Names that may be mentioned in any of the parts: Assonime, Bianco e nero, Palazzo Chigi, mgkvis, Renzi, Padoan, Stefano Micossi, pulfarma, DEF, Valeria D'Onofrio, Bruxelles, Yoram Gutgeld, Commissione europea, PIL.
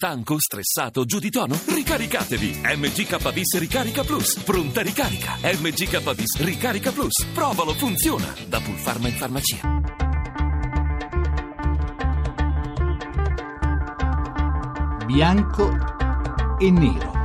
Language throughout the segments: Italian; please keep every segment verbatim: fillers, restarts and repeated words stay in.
Stanco, stressato, giù di tono? Ricaricatevi! mgkvis Ricarica Plus. Pronta ricarica. mgkvis Ricarica Plus. Provalo, funziona. Da Pulfarma in farmacia. Bianco e nero.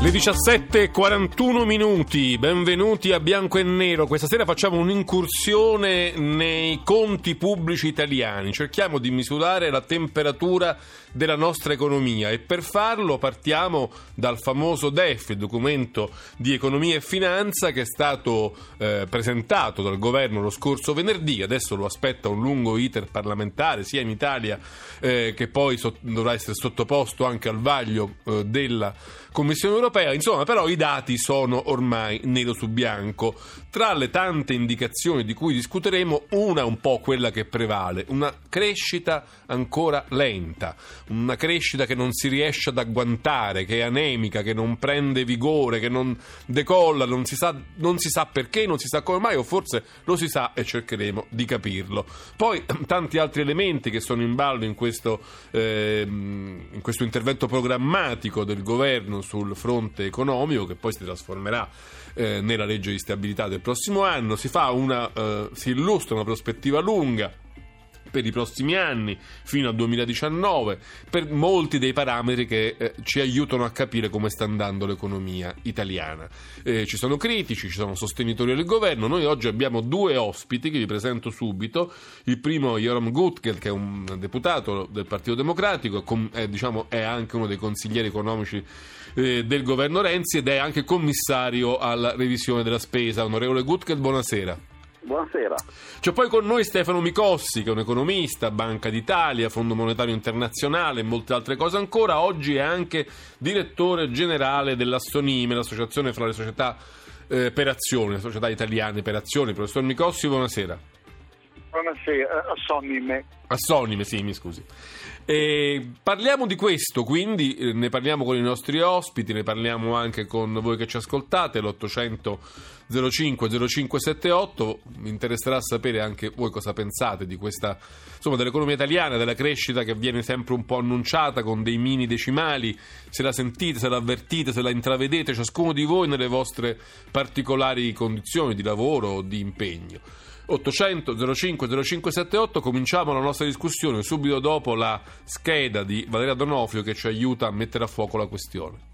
Le diciassette e quarantuno minuti, benvenuti a Bianco e Nero. Questa sera facciamo un'incursione nei conti pubblici italiani, cerchiamo di misurare la temperatura della nostra economia e per farlo partiamo dal famoso D E F, il documento di economia e finanza che è stato eh, presentato dal governo lo scorso venerdì. Adesso lo aspetta un lungo iter parlamentare sia in Italia eh, che poi so- dovrà essere sottoposto anche al vaglio eh, della Commissione europea. Insomma, però i dati sono ormai nero su bianco. Tra le tante indicazioni di cui discuteremo, una un po' quella che prevale, una crescita ancora lenta, una crescita che non si riesce ad agguantare, che è anemica, che non prende vigore, che non decolla, non si sa, non si sa perché, non si sa come mai, o forse lo si sa e cercheremo di capirlo. Poi tanti altri elementi che sono in ballo in questo, eh, in questo intervento programmatico del governo sul fronte economico, che poi si trasformerà eh, nella legge di stabilità del prossimo anno. Si fa una eh, si illustra una prospettiva lunga per i prossimi anni, fino al duemiladiciannove, per molti dei parametri che eh, ci aiutano a capire come sta andando l'economia italiana. Eh, ci sono critici, ci sono sostenitori del governo. Noi oggi abbiamo due ospiti che vi presento subito. Il primo, Yoram Gutgeld, che è un deputato del Partito Democratico, com- è, diciamo, è anche uno dei consiglieri economici eh, del governo Renzi ed è anche commissario alla revisione della spesa. Onorevole Gutgeld, buonasera. Buonasera. C'è poi con noi Stefano Micossi, che è un economista, Banca d'Italia, Fondo Monetario Internazionale e molte altre cose ancora. Oggi è anche direttore generale dell'Assonime, l'associazione fra le società eh, per azioni, le società italiane per azioni. Professor Micossi, buonasera. Buonasera, Assonime. Assonime, sì, mi scusi. E parliamo di questo, quindi ne parliamo con i nostri ospiti, ne parliamo anche con voi che ci ascoltate, l'ottocento zero cinque zero cinque settantotto. Mi interesserà sapere anche voi cosa pensate di questa, insomma, dell'economia italiana, della crescita che viene sempre un po' annunciata con dei mini decimali. Se la sentite, se la avvertite, se la intravedete ciascuno di voi nelle vostre particolari condizioni di lavoro o di impegno. Ottocento zero cinque zero cinque settantotto. Cominciamo la nostra discussione subito dopo la scheda di Valeria D'Onofrio, che ci aiuta a mettere a fuoco la questione.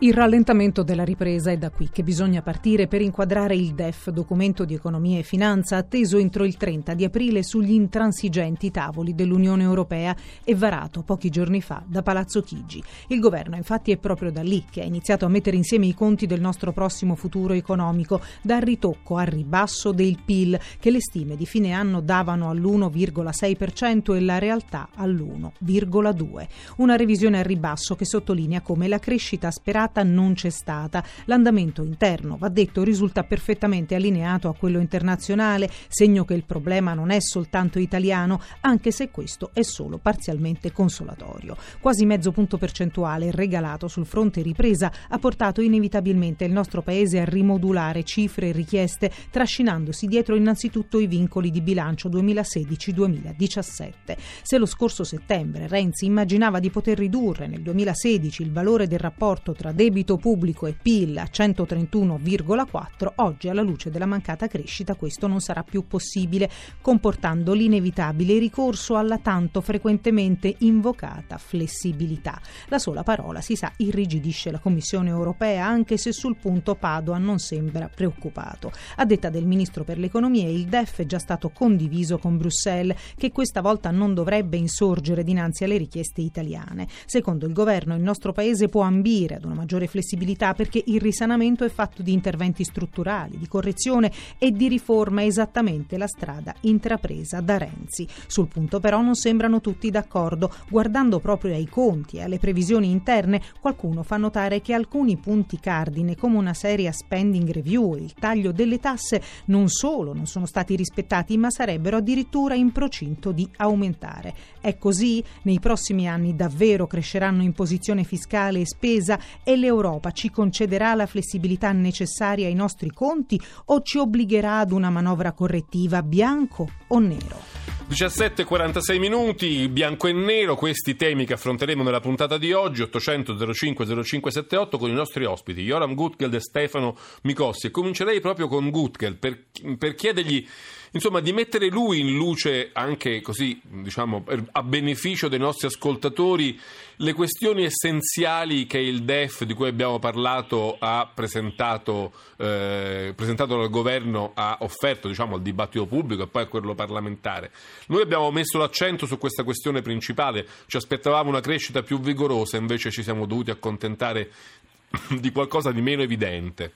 Il rallentamento della ripresa è da qui che bisogna partire per inquadrare il D E F, documento di economia e finanza, atteso entro il trenta di aprile sugli intransigenti tavoli dell'Unione Europea e varato pochi giorni fa da Palazzo Chigi. Il governo, infatti, è proprio da lì che ha iniziato a mettere insieme i conti del nostro prossimo futuro economico, dal ritocco al ribasso del P I L, che le stime di fine anno davano all'uno virgola sei per cento e la realtà all'uno virgola due per cento. Una revisione al ribasso che sottolinea come la crescita sperata non c'è stata. L'andamento interno, va detto, risulta perfettamente allineato a quello internazionale, segno che il problema non è soltanto italiano, anche se questo è solo parzialmente consolatorio. Quasi mezzo punto percentuale regalato sul fronte ripresa ha portato inevitabilmente il nostro paese a rimodulare cifre e richieste, trascinandosi dietro innanzitutto i vincoli di bilancio duemilasedici duemiladiciassette. Se lo scorso settembre Renzi immaginava di poter ridurre nel duemilasedici il valore del rapporto tra debito pubblico e P I L a centotrentuno virgola quattro, oggi alla luce della mancata crescita questo non sarà più possibile, comportando l'inevitabile ricorso alla tanto frequentemente invocata flessibilità. La sola parola, si sa, irrigidisce la Commissione europea, anche se sul punto Padoan non sembra preoccupato. A detta del Ministro per l'Economia, il D E F è già stato condiviso con Bruxelles, che questa volta non dovrebbe insorgere dinanzi alle richieste italiane. Secondo il governo, il nostro paese può ambire ad una maggiore flessibilità perché il risanamento è fatto di interventi strutturali, di correzione e di riforma, esattamente la strada intrapresa da Renzi. Sul punto però non sembrano tutti d'accordo. Guardando proprio ai conti e alle previsioni interne, qualcuno fa notare che alcuni punti cardine, come una seria spending review e il taglio delle tasse, non solo non sono stati rispettati, ma sarebbero addirittura in procinto di aumentare. È così? Nei prossimi anni davvero cresceranno imposizione fiscale e spesa? E l'Europa ci concederà la flessibilità necessaria ai nostri conti o ci obbligherà ad una manovra correttiva, bianco o nero? diciassette e quarantasei minuti, bianco e nero, questi temi che affronteremo nella puntata di oggi, ottocento zero cinque zero cinque sette otto, con i nostri ospiti Yoram Gutgeld e Stefano Micossi. E comincerei proprio con Gutgeld per, per chiedergli, insomma, di mettere lui in luce, anche così, diciamo, a beneficio dei nostri ascoltatori, le questioni essenziali che il D E F, di cui abbiamo parlato, ha presentato, eh, presentato dal governo, ha offerto, diciamo, al dibattito pubblico e poi a quello parlamentare. Noi abbiamo messo l'accento su questa questione principale, ci aspettavamo una crescita più vigorosa, invece ci siamo dovuti accontentare di qualcosa di meno evidente.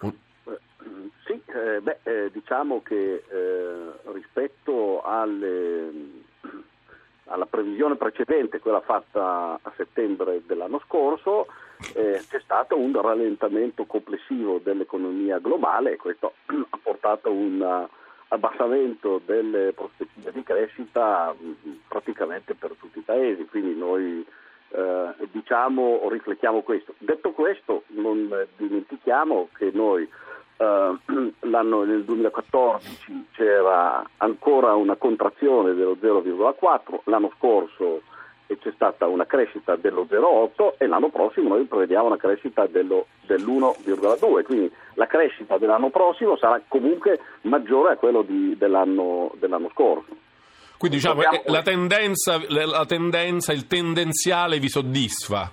Sì, eh, beh, eh, diciamo che eh, rispetto alle, alla previsione precedente, quella fatta a settembre dell'anno scorso, eh, c'è stato un rallentamento complessivo dell'economia globale e questo ha portato a un abbassamento delle prospettive di crescita praticamente per tutti i paesi, quindi noi eh, diciamo riflettiamo questo. Detto questo, non dimentichiamo che noi eh, l'anno nel duemilaquattordici c'era ancora una contrazione dello zero virgola quattro, l'anno scorso c'è stata una crescita dello zero virgola otto e l'anno prossimo noi prevediamo una crescita dello, dell'uno virgola due, quindi la crescita dell'anno prossimo sarà comunque maggiore a quello di, dell'anno, dell'anno scorso. Quindi diciamo che la tendenza, la tendenza, il tendenziale vi soddisfa?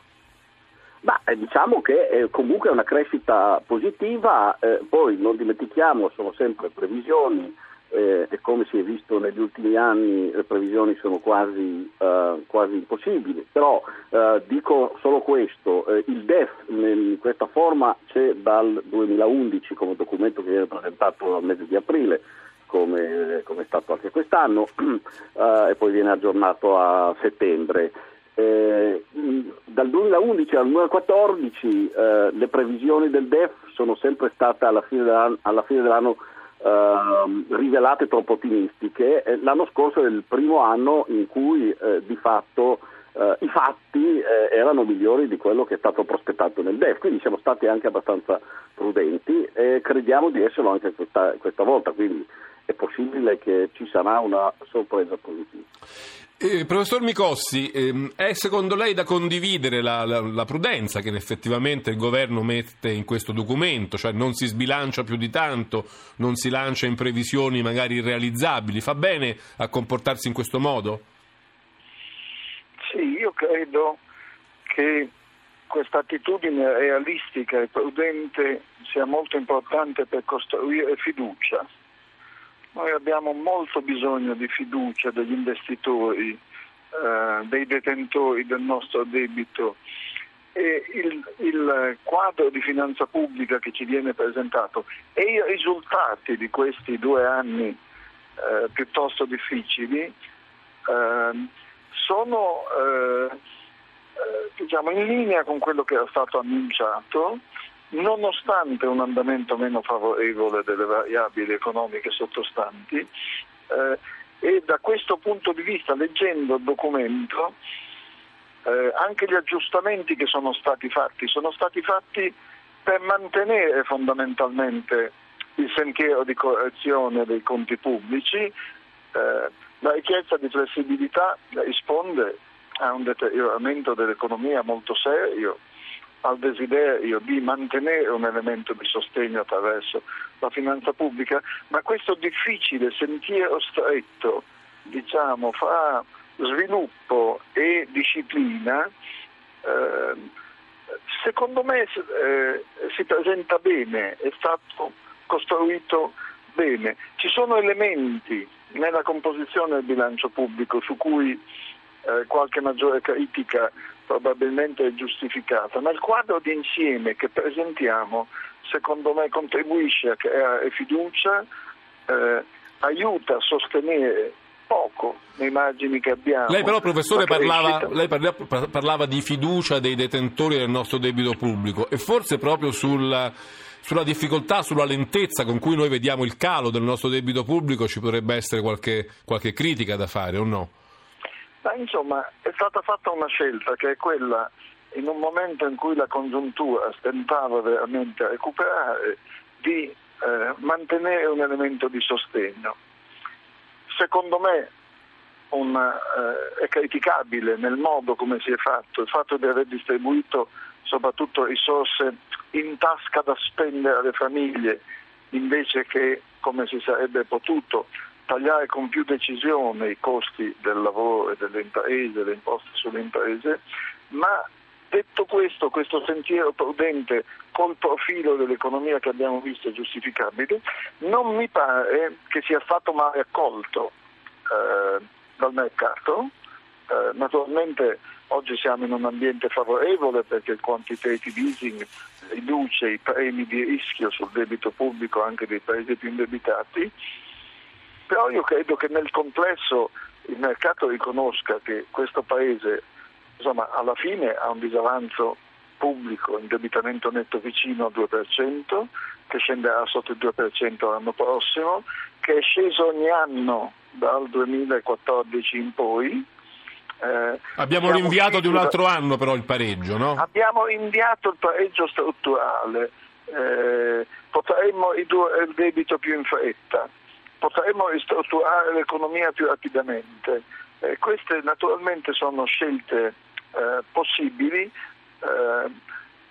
Ma diciamo che eh, comunque è una crescita positiva, eh, poi non dimentichiamo, sono sempre previsioni. Eh, e come si è visto negli ultimi anni le previsioni sono quasi, eh, quasi impossibili, però eh, dico solo questo, eh, il D E F in questa forma c'è dal duemilaundici come documento che viene presentato al mese di aprile, come, come è stato anche quest'anno, eh, e poi viene aggiornato a settembre. Eh, dal duemilaundici al duemilaquattordici eh, le previsioni del D E F sono sempre state alla fine dell'anno, alla fine dell'anno Uh, rivelate troppo ottimistiche. L'anno scorso è il primo anno in cui eh, di fatto eh, i fatti eh, erano migliori di quello che è stato prospettato nel D E F, quindi siamo stati anche abbastanza prudenti e crediamo di esserlo anche questa, questa volta, quindi è possibile che ci sarà una sorpresa positiva. Eh, professor Micossi, ehm, è secondo lei da condividere la, la, la prudenza che effettivamente il governo mette in questo documento, cioè non si sbilancia più di tanto, non si lancia in previsioni magari irrealizzabili, fa bene a comportarsi in questo modo? Sì, io credo che questa attitudine realistica e prudente sia molto importante per costruire fiducia. Noi abbiamo molto bisogno di fiducia degli investitori, eh, dei detentori del nostro debito e il, il quadro di finanza pubblica che ci viene presentato e i risultati di questi due anni eh, piuttosto difficili eh, sono eh, diciamo in linea con quello che era stato annunciato, nonostante un andamento meno favorevole delle variabili economiche sottostanti, eh, e da questo punto di vista, leggendo il documento, eh, anche gli aggiustamenti che sono stati fatti sono stati fatti per mantenere fondamentalmente il sentiero di correzione dei conti pubblici. Eh, la richiesta di flessibilità risponde a un deterioramento dell'economia molto serio, al desiderio di mantenere un elemento di sostegno attraverso la finanza pubblica, ma questo difficile sentiero stretto, diciamo, fra sviluppo e disciplina, eh, secondo me eh, si presenta bene, è stato costruito bene. Ci sono elementi nella composizione del bilancio pubblico su cui eh, qualche maggiore critica probabilmente è giustificata, ma il quadro d'insieme che presentiamo secondo me contribuisce a creare fiducia, eh, aiuta a sostenere poco nei margini che abbiamo. Lei però, professore, parlava, lei parlava di fiducia dei detentori del nostro debito pubblico e forse proprio sul... sulla difficoltà, sulla lentezza con cui noi vediamo il calo del nostro debito pubblico ci potrebbe essere qualche, qualche critica da fare, o no? Ma insomma è stata fatta una scelta che è quella, in un momento in cui la congiuntura stentava veramente a recuperare, di eh, mantenere un elemento di sostegno. secondo me un, eh, è criticabile nel modo come si è fatto, il fatto di aver distribuito soprattutto risorse in tasca da spendere alle famiglie, invece che, come si sarebbe potuto, tagliare con più decisione i costi del lavoro e delle imprese, le imposte sulle imprese, ma detto questo, questo sentiero prudente col profilo dell'economia che abbiamo visto è giustificabile, non mi pare che sia stato male accolto eh, dal mercato. Eh, naturalmente oggi siamo in un ambiente favorevole perché il quantitative easing riduce i premi di rischio sul debito pubblico anche dei paesi più indebitati, però io credo che nel complesso il mercato riconosca che questo paese, insomma, alla fine ha un disavanzo pubblico, indebitamento netto vicino al due per cento, che scenderà sotto il due per cento l'anno prossimo, che è sceso ogni anno dal duemilaquattordici in poi. Eh, abbiamo rinviato di un altro da... anno però il pareggio, no? Abbiamo rinviato il pareggio strutturale, eh, potremmo ridurre il debito più in fretta, potremmo ristrutturare l'economia più rapidamente. Eh, queste naturalmente sono scelte eh, possibili, eh,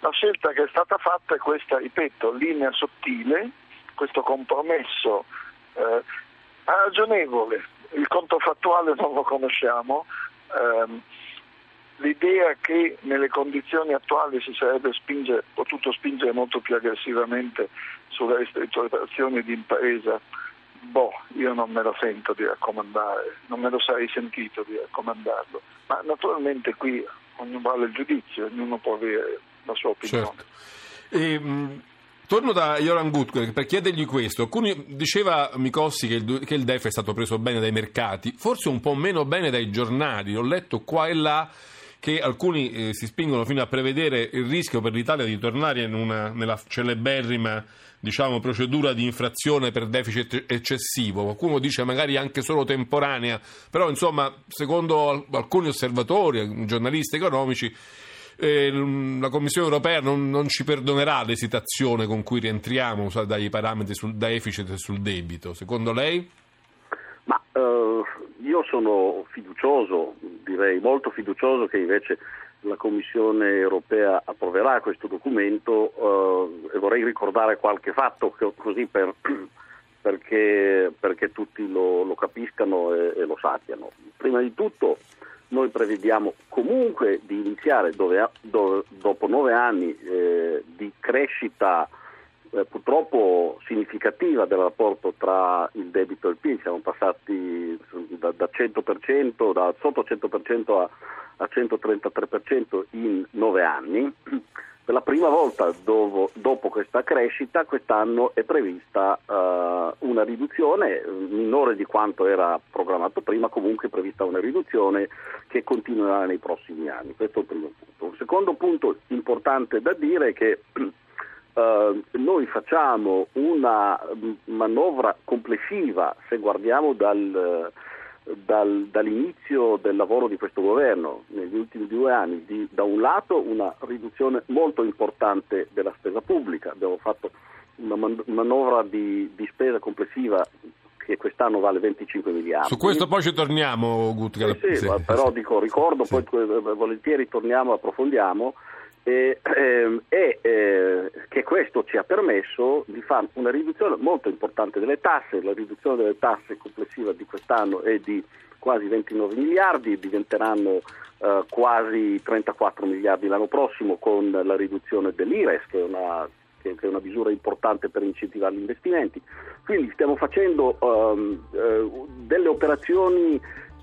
la scelta che è stata fatta è questa, ripeto, linea sottile, questo compromesso eh, ragionevole, il controfattuale non lo conosciamo, eh, l'idea che nelle condizioni attuali si sarebbe spingere, potuto spingere molto più aggressivamente sulle ristrutturazioni di impresa, boh, io non me lo sento di raccomandare, non me lo sarei sentito di raccomandarlo, ma naturalmente qui ognuno vale il giudizio, ognuno può avere la sua opinione. Certo. E, mh, torno da Yoram Gutgeld per chiedergli questo. Alcuni, diceva Micossi che il, che il D E F è stato preso bene dai mercati, forse un po' meno bene dai giornali, ho letto qua e là che alcuni eh, si spingono fino a prevedere il rischio per l'Italia di tornare in una, nella celeberrima, diciamo, procedura di infrazione per deficit eccessivo. Qualcuno dice magari anche solo temporanea, però insomma, secondo alcuni osservatori, giornalisti economici, eh, la Commissione europea non, non ci perdonerà l'esitazione con cui rientriamo so, dai parametri sul deficit e sul debito. Secondo lei? Ma uh, io sono fiducioso, direi molto fiducioso, che invece la Commissione europea approverà questo documento, uh, e vorrei ricordare qualche fatto che, così per, perché, perché tutti lo, lo capiscano e, e lo sappiano. Prima di tutto noi prevediamo comunque di iniziare dove, dove, dopo nove anni eh, di crescita Eh, purtroppo significativa del rapporto tra il debito e il P I L, siamo passati da, da cento per cento, da sotto cento per cento a, a centotrentatré per cento in nove anni. Per la prima volta dopo, dopo questa crescita, quest'anno è prevista eh, una riduzione minore di quanto era programmato prima, comunque è prevista una riduzione che continuerà nei prossimi anni. Questo è il primo punto. Un secondo punto importante da dire è che Uh, noi facciamo una manovra complessiva, se guardiamo dal, dal, dall'inizio del lavoro di questo governo, negli ultimi due anni, di, da un lato una riduzione molto importante della spesa pubblica, abbiamo fatto una man- manovra di, di spesa complessiva che quest'anno vale venticinque miliardi. Su questo poi ci torniamo, Gutgeld. Eh sì, sì, però sì. dico, ricordo, sì. poi volentieri torniamo, approfondiamo. E eh, eh, eh, che questo ci ha permesso di fare una riduzione molto importante delle tasse, la riduzione delle tasse complessiva di quest'anno è di quasi ventinove miliardi, diventeranno eh, quasi trentaquattro miliardi l'anno prossimo con la riduzione dell'I R E S, che è una, che è una misura importante per incentivare gli investimenti. Quindi stiamo facendo um, eh, delle operazioni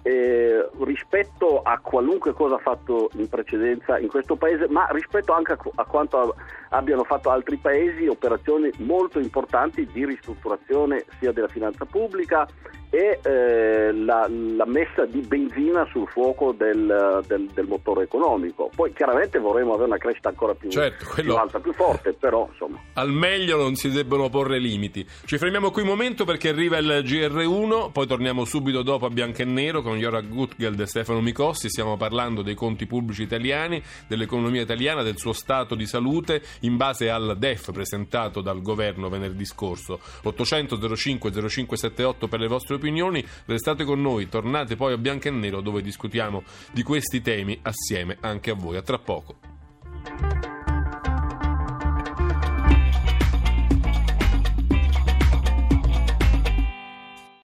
Eh, rispetto a qualunque cosa fatto in precedenza in questo paese, ma rispetto anche a, a quanto abbiano fatto altri paesi, operazioni molto importanti di ristrutturazione sia della finanza pubblica e eh, la, la messa di benzina sul fuoco del, del, del motore economico. Poi chiaramente vorremmo avere una crescita ancora più, certo, quello... più alta, più forte, però insomma al meglio non si debbono porre limiti. Ci fermiamo qui un momento perché arriva il G R uno, poi torniamo subito dopo a Bianco e Nero con Yoram Gutgeld e Stefano Micossi. Stiamo parlando dei conti pubblici italiani, dell'economia italiana, del suo stato di salute in base al D E F presentato dal governo venerdì scorso. Ottocento zero cinque zero cinque settantotto per le vostre opinioni. opinioni. Restate con noi, tornate poi a Bianco e Nero dove discutiamo di questi temi assieme anche a voi. A tra poco.